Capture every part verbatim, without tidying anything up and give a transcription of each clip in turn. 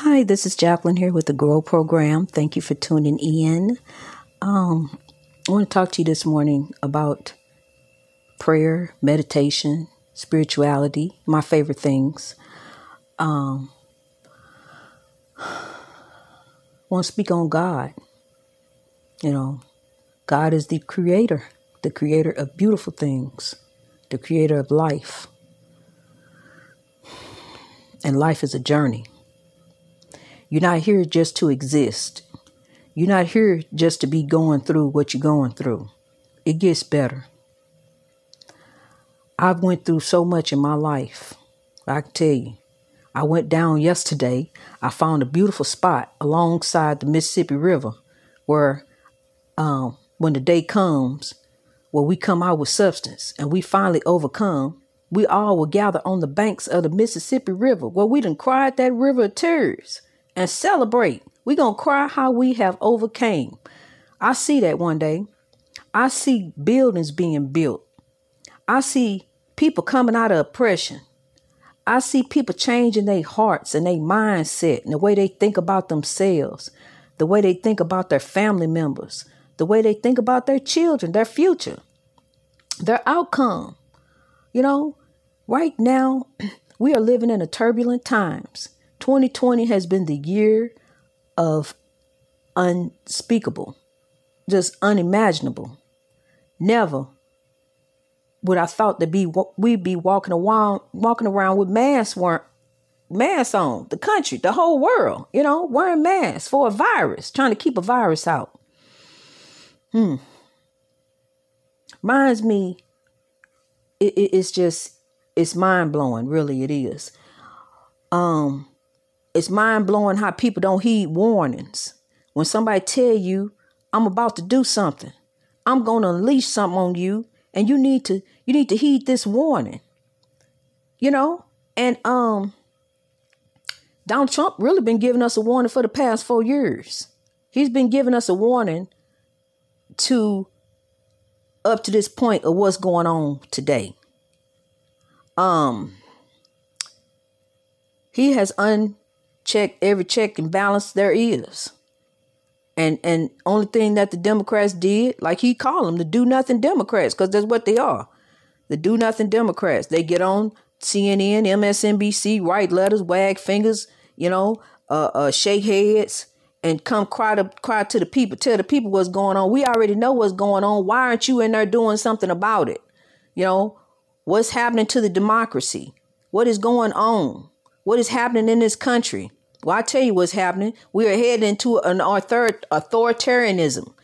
Hi, this is Jacqueline here with the GROW program. Thank you for tuning in. Um, I want to talk to you this morning about prayer, meditation, spirituality, my favorite things. Um, I want to speak on God. You know, God is the creator, the creator of beautiful things, the creator of life. And life is a journey. You're not here just to exist. You're not here just to be going through what you're going through. It gets better. I've went through so much in my life. I can tell you, I went down yesterday. I found a beautiful spot alongside the Mississippi River where um, when the day comes, where we come out with substance and we finally overcome, we all will gather on the banks of the Mississippi River where we done cried that river of tears. And celebrate. We're going to cry how we have overcame. I see that one day. I see buildings being built. I see people coming out of oppression. I see people changing their hearts and their mindset and the way they think about themselves, the way they think about their family members, the way they think about their children, their future, their outcome. You know, right now, we are living in a turbulent times. twenty twenty has been the year of unspeakable, just unimaginable. Never would I thought that be we'd be walking around, walking around with masks, weren't masks on. The country, the whole world, you know, wearing masks for a virus, trying to keep a virus out. Hmm. Reminds me, it, it, it's just, it's mind blowing. Really, it is. Um. It's mind-blowing how people don't heed warnings. When somebody tell you, I'm about to do something, I'm going to unleash something on you, and you need to you need to heed this warning. You know? And um, Donald Trump really been giving us a warning for the past four years. He's been giving us a warning to up to this point of what's going on today. Um, He has un. Check every check and balance there is. And and only thing that the Democrats did, like he called them, the do nothing Democrats, because that's what they are. The do nothing Democrats. They get on C N N, M S N B C, write letters, wag fingers, you know, uh, uh, shake heads and come cry to cry to the people, tell the people what's going on. We already know what's going on. Why aren't you in there doing something about it? You know, what's happening to the democracy? What is going on? What is happening in this country? Well, I tell you what's happening. We are headed into an author- authoritarianism.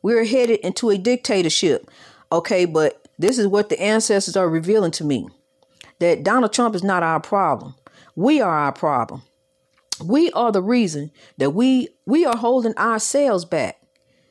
We are headed into a dictatorship. Okay, but this is what the ancestors are revealing to me. That Donald Trump is not our problem. We are our problem. We are the reason that we, we are holding ourselves back.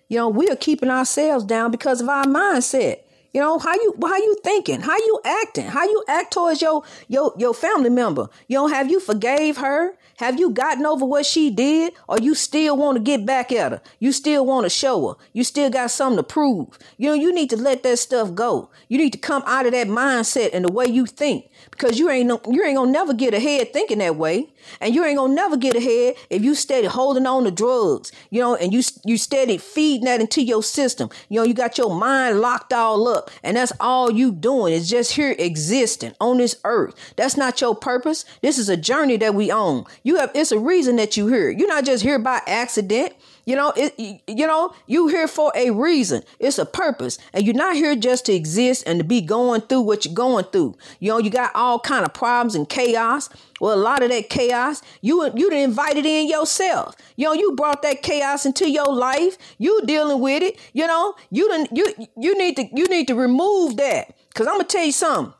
You know, we are keeping ourselves down because of our mindset. You know, how you how you thinking, how you acting, how you act towards your your your family member. You know, have you forgave her? Have you gotten over what she did? Or you still want to get back at her? You still want to show her? You still got something to prove? You know, you need to let that stuff go. You need to come out of that mindset and the way you think, because you ain't no, you ain't gonna never get ahead thinking that way, and you ain't gonna never get ahead if you steady holding on to drugs. You know, and you you steady feeding that into your system. You know, you got your mind locked all up. And that's all you doing is just here existing on this earth. That's not your purpose. This is a journey that we own. You have, it's a reason that you're here. You're not just here by accident. You know, it, you know, you here for a reason. It's a purpose. And you're not here just to exist and to be going through what you're going through. You know, you got all kind of problems and chaos. Well, a lot of that chaos, you you invited in yourself. You know, you brought that chaos into your life. You dealing with it. You know, you done, you you need to you need to remove that. Because I'm gonna tell you something.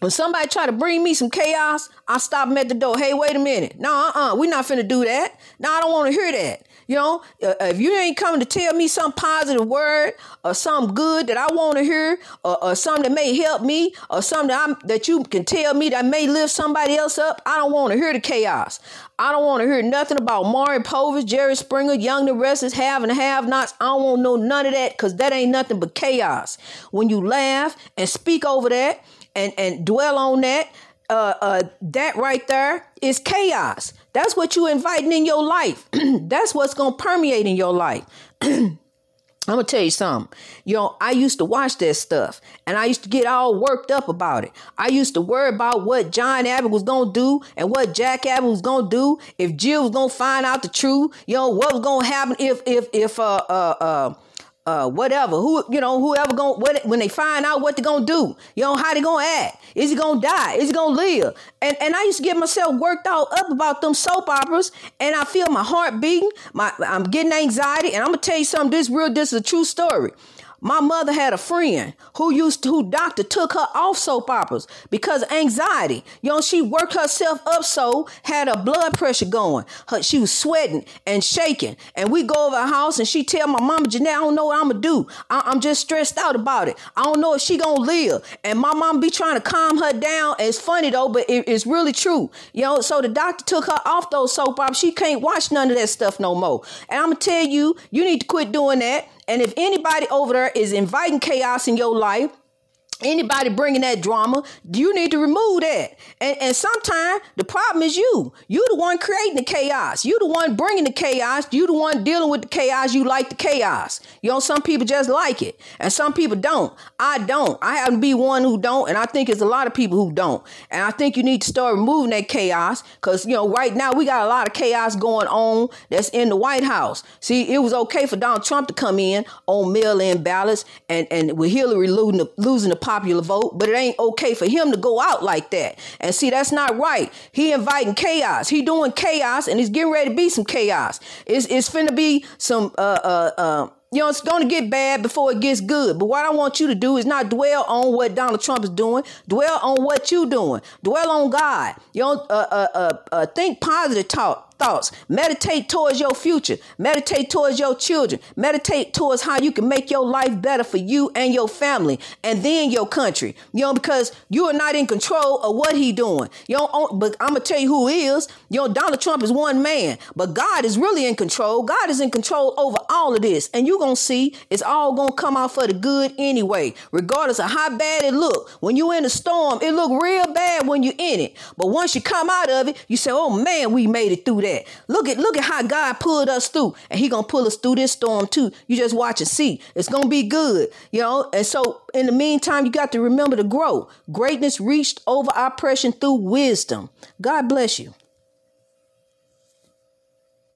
When somebody try to bring me some chaos, I stop them at the door. Hey, wait a minute. No, uh-uh. We're not finna do that. No, I don't want to hear that. You know, uh, if you ain't coming to tell me some positive word or something good that I want to hear, or, or something that may help me, or something that, I'm, that you can tell me that may lift somebody else up, I don't want to hear the chaos. I don't want to hear nothing about Maury Povich, Jerry Springer, Young, the Restless, have and have nots. I don't want to know none of that, because that ain't nothing but chaos. When you laugh and speak over that and, and dwell on that, uh, uh, that right there is chaos. That's what you inviting in your life. That's what's going to permeate in your life. I'm going to tell you something. You know, I used to watch that stuff and I used to get all worked up about it. I used to worry about what John Abbott was going to do and what Jack Abbott was going to do. If Jill was going to find out the truth, you know, what was going to happen if, if, if, uh, uh, uh, Uh, whatever, who, you know, whoever gonna, what, when they find out what they're gonna do, you know, how they gonna act, is he gonna die, is he gonna live? And and I used to get myself worked all up about them soap operas, and I feel my heart beating, my, I'm getting anxiety, and I'm gonna tell you something, this real, this is a true story. My mother had a friend who used to, who doctor took her off soap operas because of anxiety. You know, she worked herself up so, had her blood pressure going. Her, she was sweating and shaking. And we go over her house and she tell my mama, Janette, I don't know what I'm going to do. I, I'm just stressed out about it. I don't know if she going to live. And my mama be trying to calm her down. It's funny though, but it, it's really true. You know, so the doctor took her off those soap operas. She can't watch none of that stuff no more. And I'm going to tell you, you need to quit doing that. And if anybody over there is inviting chaos in your life, anybody bringing that drama, you need to remove that. And, and sometimes the problem is you. You the one creating the chaos. You the one bringing the chaos. You the one dealing with the chaos. You like the chaos. You know, some people just like it. And some people don't. I don't. I happen to be one who don't. And I think it's a lot of people who don't. And I think you need to start removing that chaos. Because, you know, right now we got a lot of chaos going on that's in the White House. See, it was okay for Donald Trump to come in on mail-in ballots and, and with Hillary losing the, losing the popular vote, but it ain't okay for him to go out like that. And see, that's not right. He inviting chaos. He doing chaos, and he's getting ready to be some chaos. It's it's finna be some uh uh uh you know, it's going to get bad before it gets good. But what I want you to do is not dwell on what Donald Trump is doing. Dwell on what you're doing. Dwell on God. You know, uh, uh, uh, uh, think positive talk, thoughts. Meditate towards your future. Meditate towards your children. Meditate towards how you can make your life better for you and your family and then your country. You know, because you are not in control of what he doing. You know, but I'm going to tell you who is. You know, Donald Trump is one man, but God is really in control. God is in control over all of this. And you gonna see it's all gonna come out for the good anyway, regardless of how bad it look. When you in a storm, it look real bad when you in it, but once you come out of it, you say, oh man, we made it through that. Look at look at how God pulled us through, and he gonna pull us through this storm too. You just watch and see. It's gonna be good, you know. And so in the meantime, you got to remember to grow. Greatness reached over oppression through wisdom. God bless you.